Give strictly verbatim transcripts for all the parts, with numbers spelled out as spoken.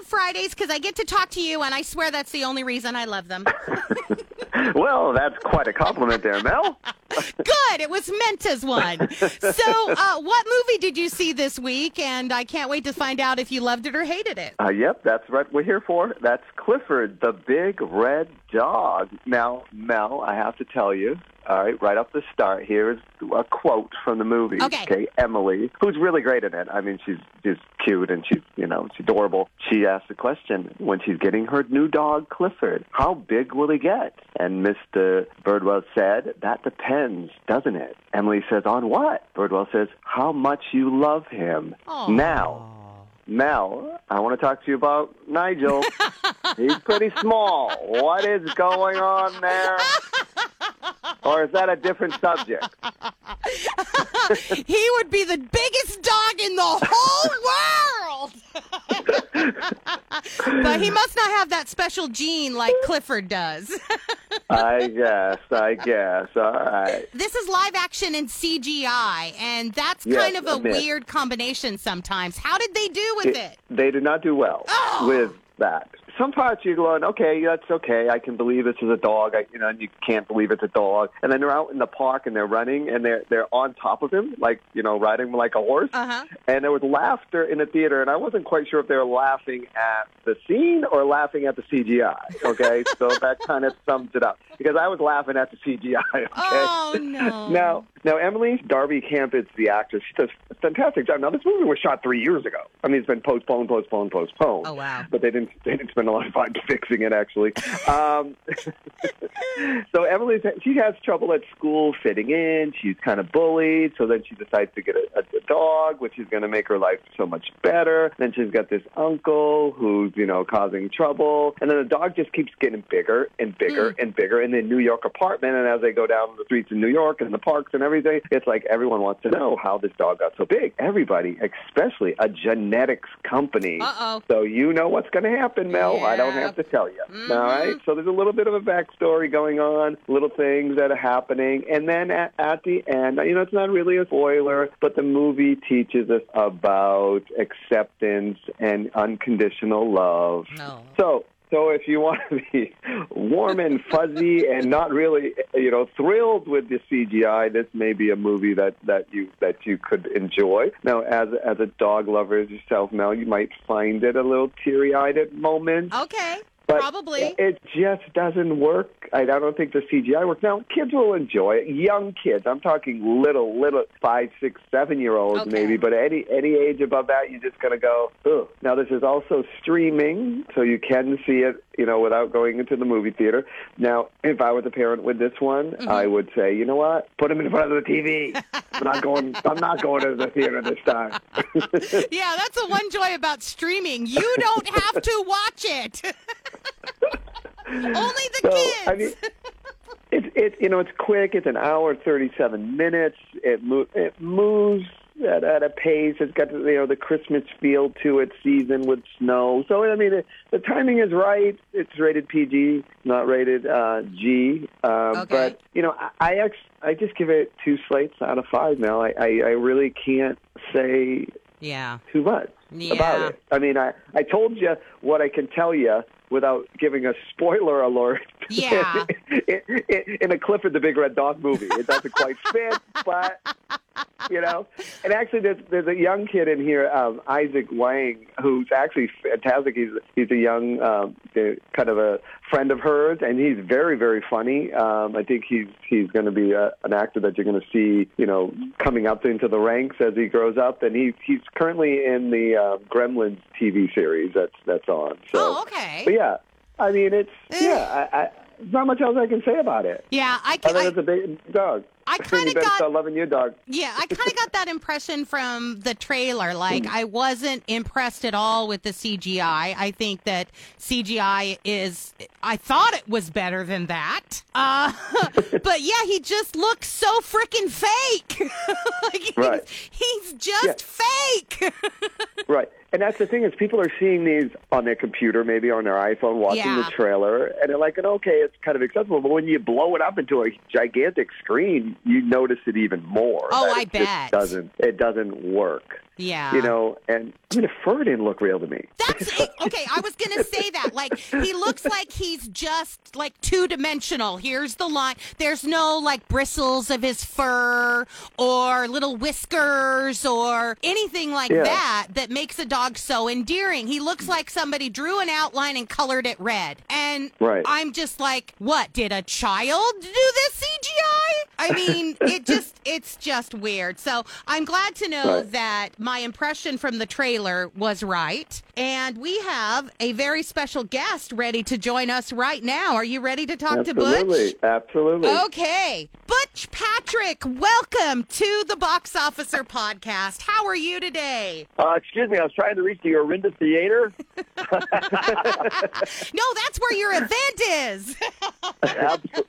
love Fridays because I get to talk to you, and I swear that's the only reason I love them. Well, that's quite a compliment there, Mel. Good. It was meant as one. So uh, what movie did you see this week? And I can't wait to find out if you loved it or hated it. Uh, yep, that's what we're here for. That's Clifford, the Big Red Dog. Now, Mel, I have to tell you, all right, right off the start here is a quote from the movie. Okay. okay Emily, who's really great in it. I mean, she's just cute and she's, you know, she's adorable. She asks the question when she's getting her new dog, Clifford, how big will he get? And Mister Birdwell said, that depends, doesn't it? Emily says, on what? Birdwell says, how much you love him. Aww. Now. Mel, I want to talk to you about Nigel. He's pretty small. What is going on there? Or is that a different subject? He would be the biggest dog in the whole world. But he must not have that special gene like Clifford does. I guess, I guess. All right. This is live action and C G I, and that's yes, kind of a man. weird combination sometimes. How did they do with it? it? They did not do well oh. with that. Some parts you're going, okay, that's okay. I can believe this is a dog. I, you know, and you can't believe it's a dog. And then they're out in the park and they're running and they're they're on top of him, like you know, riding like a horse. Uh-huh. And there was laughter in the theater, and I wasn't quite sure if they were laughing at the scene or laughing at the C G I. Okay, so that kind of sums it up because I was laughing at the C G I. Okay? Oh no! Now, now Emily Darby Camp is the actress. She does a fantastic job. Now this movie was shot three years ago. I mean, it's been postponed, postponed, postponed. Oh wow! But they didn't they didn't. Spend a lot of time fixing it, actually. Um, so Emily, she has trouble at school fitting in. She's kind of bullied. So then she decides to get a, a, a dog, which is going to make her life so much better. Then she's got this uncle who's, you know, causing trouble. And then the dog just keeps getting bigger and bigger mm. and bigger in the New York apartment. And as they go down the streets in New York and the parks and everything, it's like everyone wants to know how this dog got so big. Everybody, especially a genetics company. Uh-oh. So you know what's going to happen, Mel. Yeah. I don't have to tell you. Mm-hmm. All right? So there's a little bit of a backstory going on, little things that are happening. And then at, at the end, you know, it's not really a spoiler, but the movie teaches us about acceptance and unconditional love. No. So... So if you want to be warm and fuzzy and not really, you know, thrilled with the C G I, this may be a movie that, that you that you could enjoy. Now, as as a dog lover yourself, Mel, you might find it a little teary-eyed at moments. Okay. But probably. It just doesn't work. I don't think the C G I works. Now, kids will enjoy it. Young kids. I'm talking little, little five, six, seven-year-olds okay. maybe. But any any age above that, you're just going to go, ugh. Now, this is also streaming, so you can see it, you know, without going into the movie theater. Now, if I was a parent with this one, mm-hmm. I would say, you know what? Put him in front of the T V. I'm not going, I'm not going to the theater this time. Yeah, that's the one joy about streaming. You don't have to watch it. Only the so, kids. I mean, it's it you know it's quick. It's an hour thirty-seven minutes. It mo- it moves at, at a pace. It's got you know the Christmas feel to it. Season with snow. So I mean it, the timing is right. It's rated P G, not rated uh, G. Um, okay. But you know I I, ex- I just give it two slates out of five now. I, I, I really can't say yeah too much yeah. about it. I mean I I told you what I can tell you. Without giving a spoiler alert yeah. in, in, in a Clifford the Big Red Dog movie. It doesn't quite fit, but, you know. And actually, there's, there's a young kid in here, um, Isaac Wang, who's actually fantastic. He's he's a young, um, kind of a friend of hers, and he's very, very funny. Um, I think he's he's going to be a, an actor that you're going to see, you know, coming up into the ranks as he grows up. And he, he's currently in the uh, Gremlins T V series that's, that's on. So. Oh, okay. But yeah, Yeah, I mean, it's, yeah, I, I, not much else I can say about it. Yeah, I can. Other than it's a big dog. I kind of got start loving your dog. Yeah, I kind of got that impression from the trailer. Like, I wasn't impressed at all with the C G I. I think that C G I is. I thought it was better than that. Uh, but yeah, he just looks so freaking fake. Like he's, right. he's just yeah. fake. Right, and that's the thing is people are seeing these on their computer, maybe on their iPhone, watching yeah. the trailer, and they're like, "Okay, it's kind of accessible." But when you blow it up into a gigantic screen. You notice it even more. Oh, I bet. It doesn't, it doesn't work. Yeah. You know, and I mean, Fur didn't look real to me. That's it. Okay, I was going to say that. Like, he looks like he's just, like, two-dimensional. Here's the line. There's no, like, bristles of his fur or little whiskers or anything like yeah. that that makes a dog so endearing. He looks like somebody drew an outline and colored it red. And right. I'm just like, what, did a child do this C G I? I mean, it just, it's just weird. So I'm glad to know right. that my impression from the trailer was right. And we have a very special guest ready to join us right now. Are you ready to talk Absolutely. to Butch? Absolutely. Okay. Butch Patrick, welcome to the Box Officer Podcast. How are you today? Uh, excuse me, I was trying to reach the Orinda Theater. No, that's where your event is.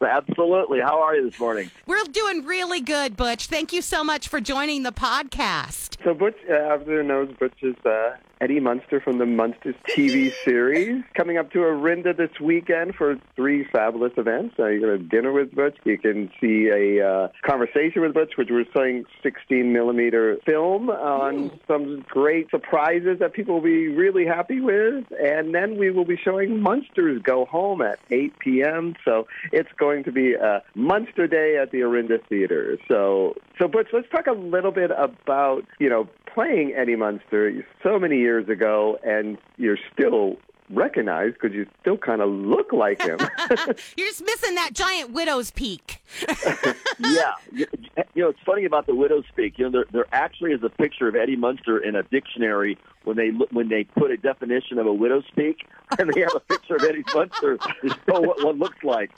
Absolutely. How are you this morning? We're doing really good, Butch. Thank you so much for joining the podcast. So Butch, uh, everyone knows Butch is uh, Eddie Munster from the Munsters T V series. Coming up to Orinda this weekend for three fabulous events. Uh, you're going to have dinner with Butch. You can see a uh, conversation with Butch, which we're showing sixteen millimeter film on mm. some great surprises that people will be really happy with. And then we will be showing Munsters Go Home at eight p.m. So it's going to be a Munster Day at the Orinda Theater. So, so Butch, let's talk a little bit about, you know, playing Eddie Munster so many years ago, and you're still recognized because you still kind of look like him. You're just missing that giant widow's peak. Yeah. You, you know, it's funny about the widow's peak. You know, there, there actually is a picture of Eddie Munster in a dictionary when they when they put a definition of a widow's peak, and they have a picture of Eddie Munster to show what one looks like.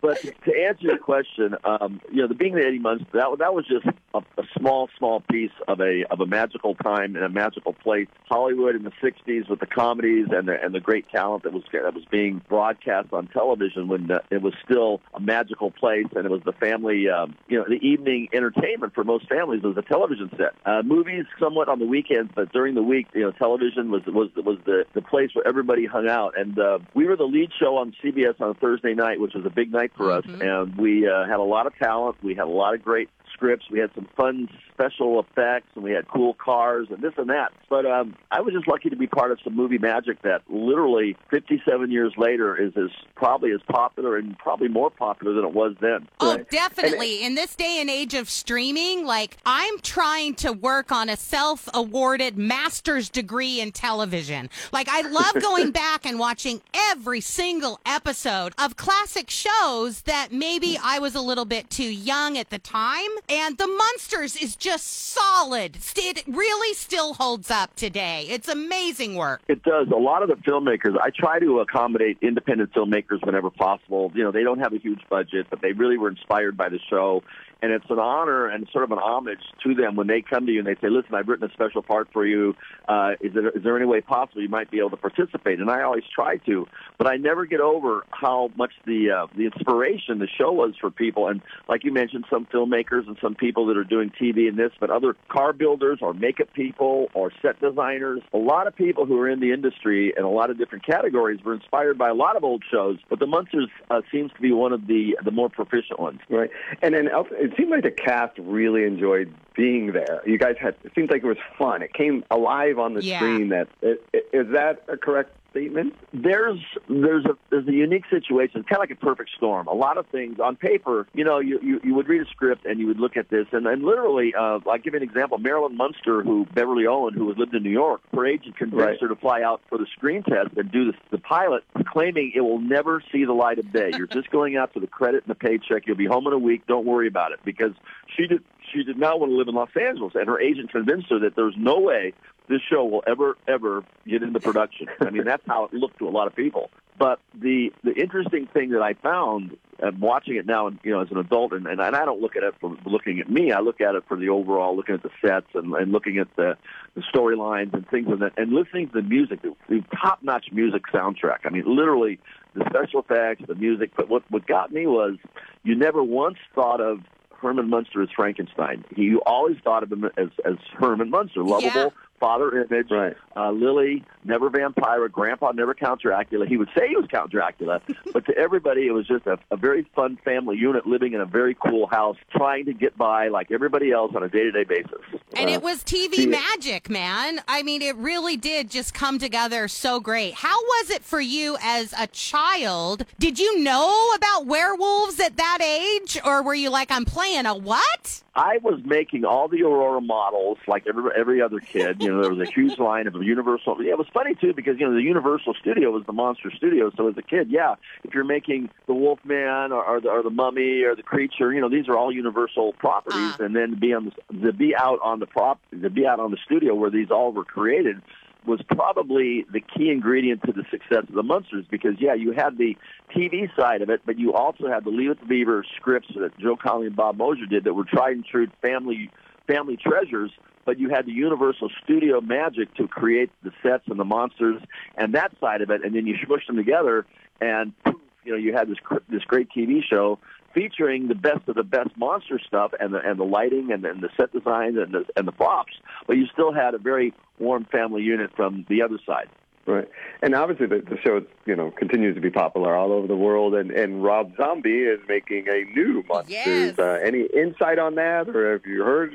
But to answer your question, um, you know, the being the Eddie Munster, that, that was just a, a small, small piece of a of a magical time and a magical place. Hollywood in the sixties with the comedies and the and the great talent that was that was being broadcast on television when the, it was still a magical place, and it was the family, um, you know, the evening entertainment for most families was a television set. Uh, movies somewhat on the weekends, but during the week, you know, television was was was the, the place where everybody hung out. And uh, we were the lead show on C B S on Thursday night, which was a big night for us, mm-hmm. and we uh, had a lot of talent. We had a lot of great scripts. We had some fun special effects, and we had cool cars and this and that. But um, I was just lucky to be part of some movie magic that literally fifty-seven years later is as probably as popular and probably more popular than it was then. Oh, right? Definitely. And, in this day and age of streaming, like, I'm trying to work on a self-awarded master's degree in television. Like, I love going back and watching every single episode of classic shows that maybe I was a little bit too young at the time. And The Munsters is just solid. It really still holds up today. It's amazing work. It does. A lot of the filmmakers, I try to accommodate independent filmmakers whenever possible. You know, they don't have a huge budget, but they really were inspired by the show. And it's an honor and sort of an homage to them when they come to you and they say, listen, I've written a special part for you. Uh, is there, is there any way possible you might be able to participate? And I always try to, but I never get over how much the uh, the inspiration the show was for people. And like you mentioned, some filmmakers and some people that are doing T V and this, but other car builders or makeup people or set designers, a lot of people who are in the industry and a lot of different categories were inspired by a lot of old shows, but The Munsters uh, seems to be one of the, the more proficient ones. Right. And then it seemed like the cast really enjoyed being there. You guys had, it seemed like it was fun. It came alive on the yeah. screen. That it, it, is that a correct statement? There's there's a there's a unique situation. It's kind of like a perfect storm. A lot of things on paper, you know, you, you, you would read a script and you would look at this, and, and literally, uh, I'll give you an example. Marilyn Munster, who Beverly Owen, who lived in New York, her agent convinced right. her to fly out for the screen test and do the, the pilot, claiming it will never see the light of day. You're just going out for the credit and the paycheck. You'll be home in a week. Don't worry about it, because she did. She did not want to live in Los Angeles, and her agent convinced her that there's no way this show will ever, ever get into production. I mean, that's how it looked to a lot of people. But the, the interesting thing that I found, I'm watching it now, you know, as an adult, and, and I don't look at it for looking at me. I look at it for the overall, looking at the sets and, and looking at the, the storylines and things like that, and listening to the music, the, the top-notch music soundtrack. I mean, literally, the special effects, the music. But what, what got me was you never once thought of Herman Munster as Frankenstein. He, you always thought of him as, as Herman Munster, lovable, yeah. father image. Right. Uh, Lily, never vampire. Grandpa, never Count Dracula. He would say he was Count Dracula, but to everybody, it was just a, a very fun family unit living in a very cool house, trying to get by like everybody else on a day-to-day basis. And uh, it was T V yeah. magic, man. I mean, it really did just come together so great. How was it for you as a child? Did you know about werewolves at that age, or were you like, I'm playing a what? I was making all the Aurora models like every every other kid. You know, there was a huge line of Universal. Yeah, it was funny, too, because, you know, the Universal Studio was the Monster Studio. So as a kid, yeah, if you're making the Wolfman or, or, the, or the Mummy or the Creature, you know, these are all Universal properties. Uh. And then to be, on the, to be out on the prop, to be out on the studio where these all were created was probably the key ingredient to the success of the Munsters, because, yeah, you had the T V side of it, but you also had the Leave It to Beaver scripts that Joe Conley and Bob Moser did that were tried and true family family treasures, but you had the Universal Studio magic to create the sets and the monsters and that side of it, and then you smushed them together, and, you know, you had this this great T V show featuring the best of the best monster stuff and the and the lighting and, and the set designs and the, and the props, but you still had a very warm family unit from the other side. Right. And obviously the, the show, you know, continues to be popular all over the world, and, and Rob Zombie is making a new Munsters. Yes. Uh, any insight on that, or have you heard?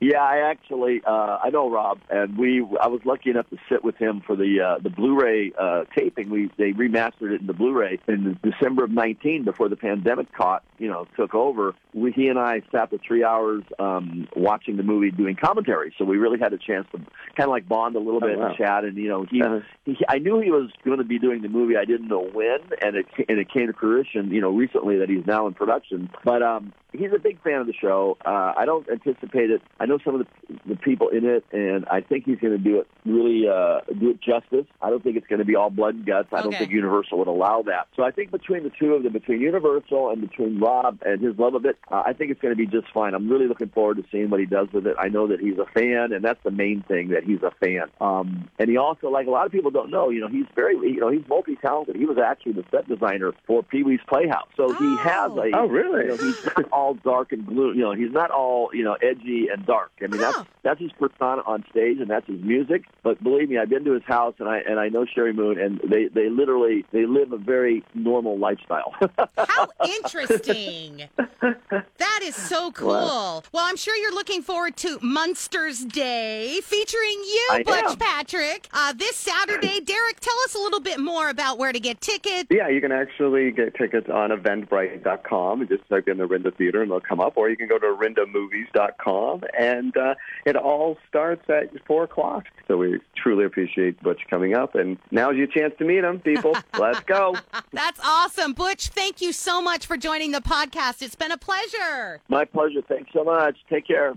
Yeah, I actually, uh, I know Rob, and we I was lucky enough to sit with him for the uh, the Blu-ray uh, taping. We They remastered it in the Blu-ray in December of nineteen, before the pandemic caught, you know, took over. We, he and I sat for three hours um, watching the movie, doing commentary, so we really had a chance to kind of like bond a little bit. Oh, wow. Chat, and you know, he, uh-huh. he I knew he was going to be doing the movie. I didn't know when, and it and it came to fruition, you know, recently that he's now in production. But um, he's a big fan of the show. Uh, I don't anticipate it. I know some of the, the people in it, and I think he's going to do it really uh, do it justice. I don't think it's going to be all blood and guts. I okay. don't think Universal would allow that. So I think between the two of them, between Universal and between Rob and his love of it, uh, I think it's going to be just fine. I'm really looking forward to seeing what he does with it. I know that he's a fan, and that's the main thing, that he's a fan. Um, And he also, like a lot of people don't know, you know, he's very, you know, he's multi-talented. He was actually the set designer for Pee Wee's Playhouse. So oh. he has a, oh really? You know, he's not all dark and blue. You know, he's not all, you know, edgy and dark. I mean, oh. that's that's his persona on stage, and that's his music. But believe me, I've been to his house, and I and I know Sherry Moon, and they, they literally they live a very normal lifestyle. How interesting! That is so cool. Well, well, I'm sure you're looking forward to Munsters Day, featuring you, I Butch am. Patrick. Uh, this Saturday, Derek, tell us a little bit more about where to get tickets. Yeah, you can actually get tickets on eventbrite dot com and just type in the Orinda Theater and they'll come up, or you can go to rinda movies dot com, and uh, it all starts at four o'clock. So we truly appreciate Butch coming up, and now's your chance to meet him, people. Let's go. That's awesome. Butch, thank you so much for joining the podcast. It's been a pleasure. My pleasure. Thanks so much. Take care.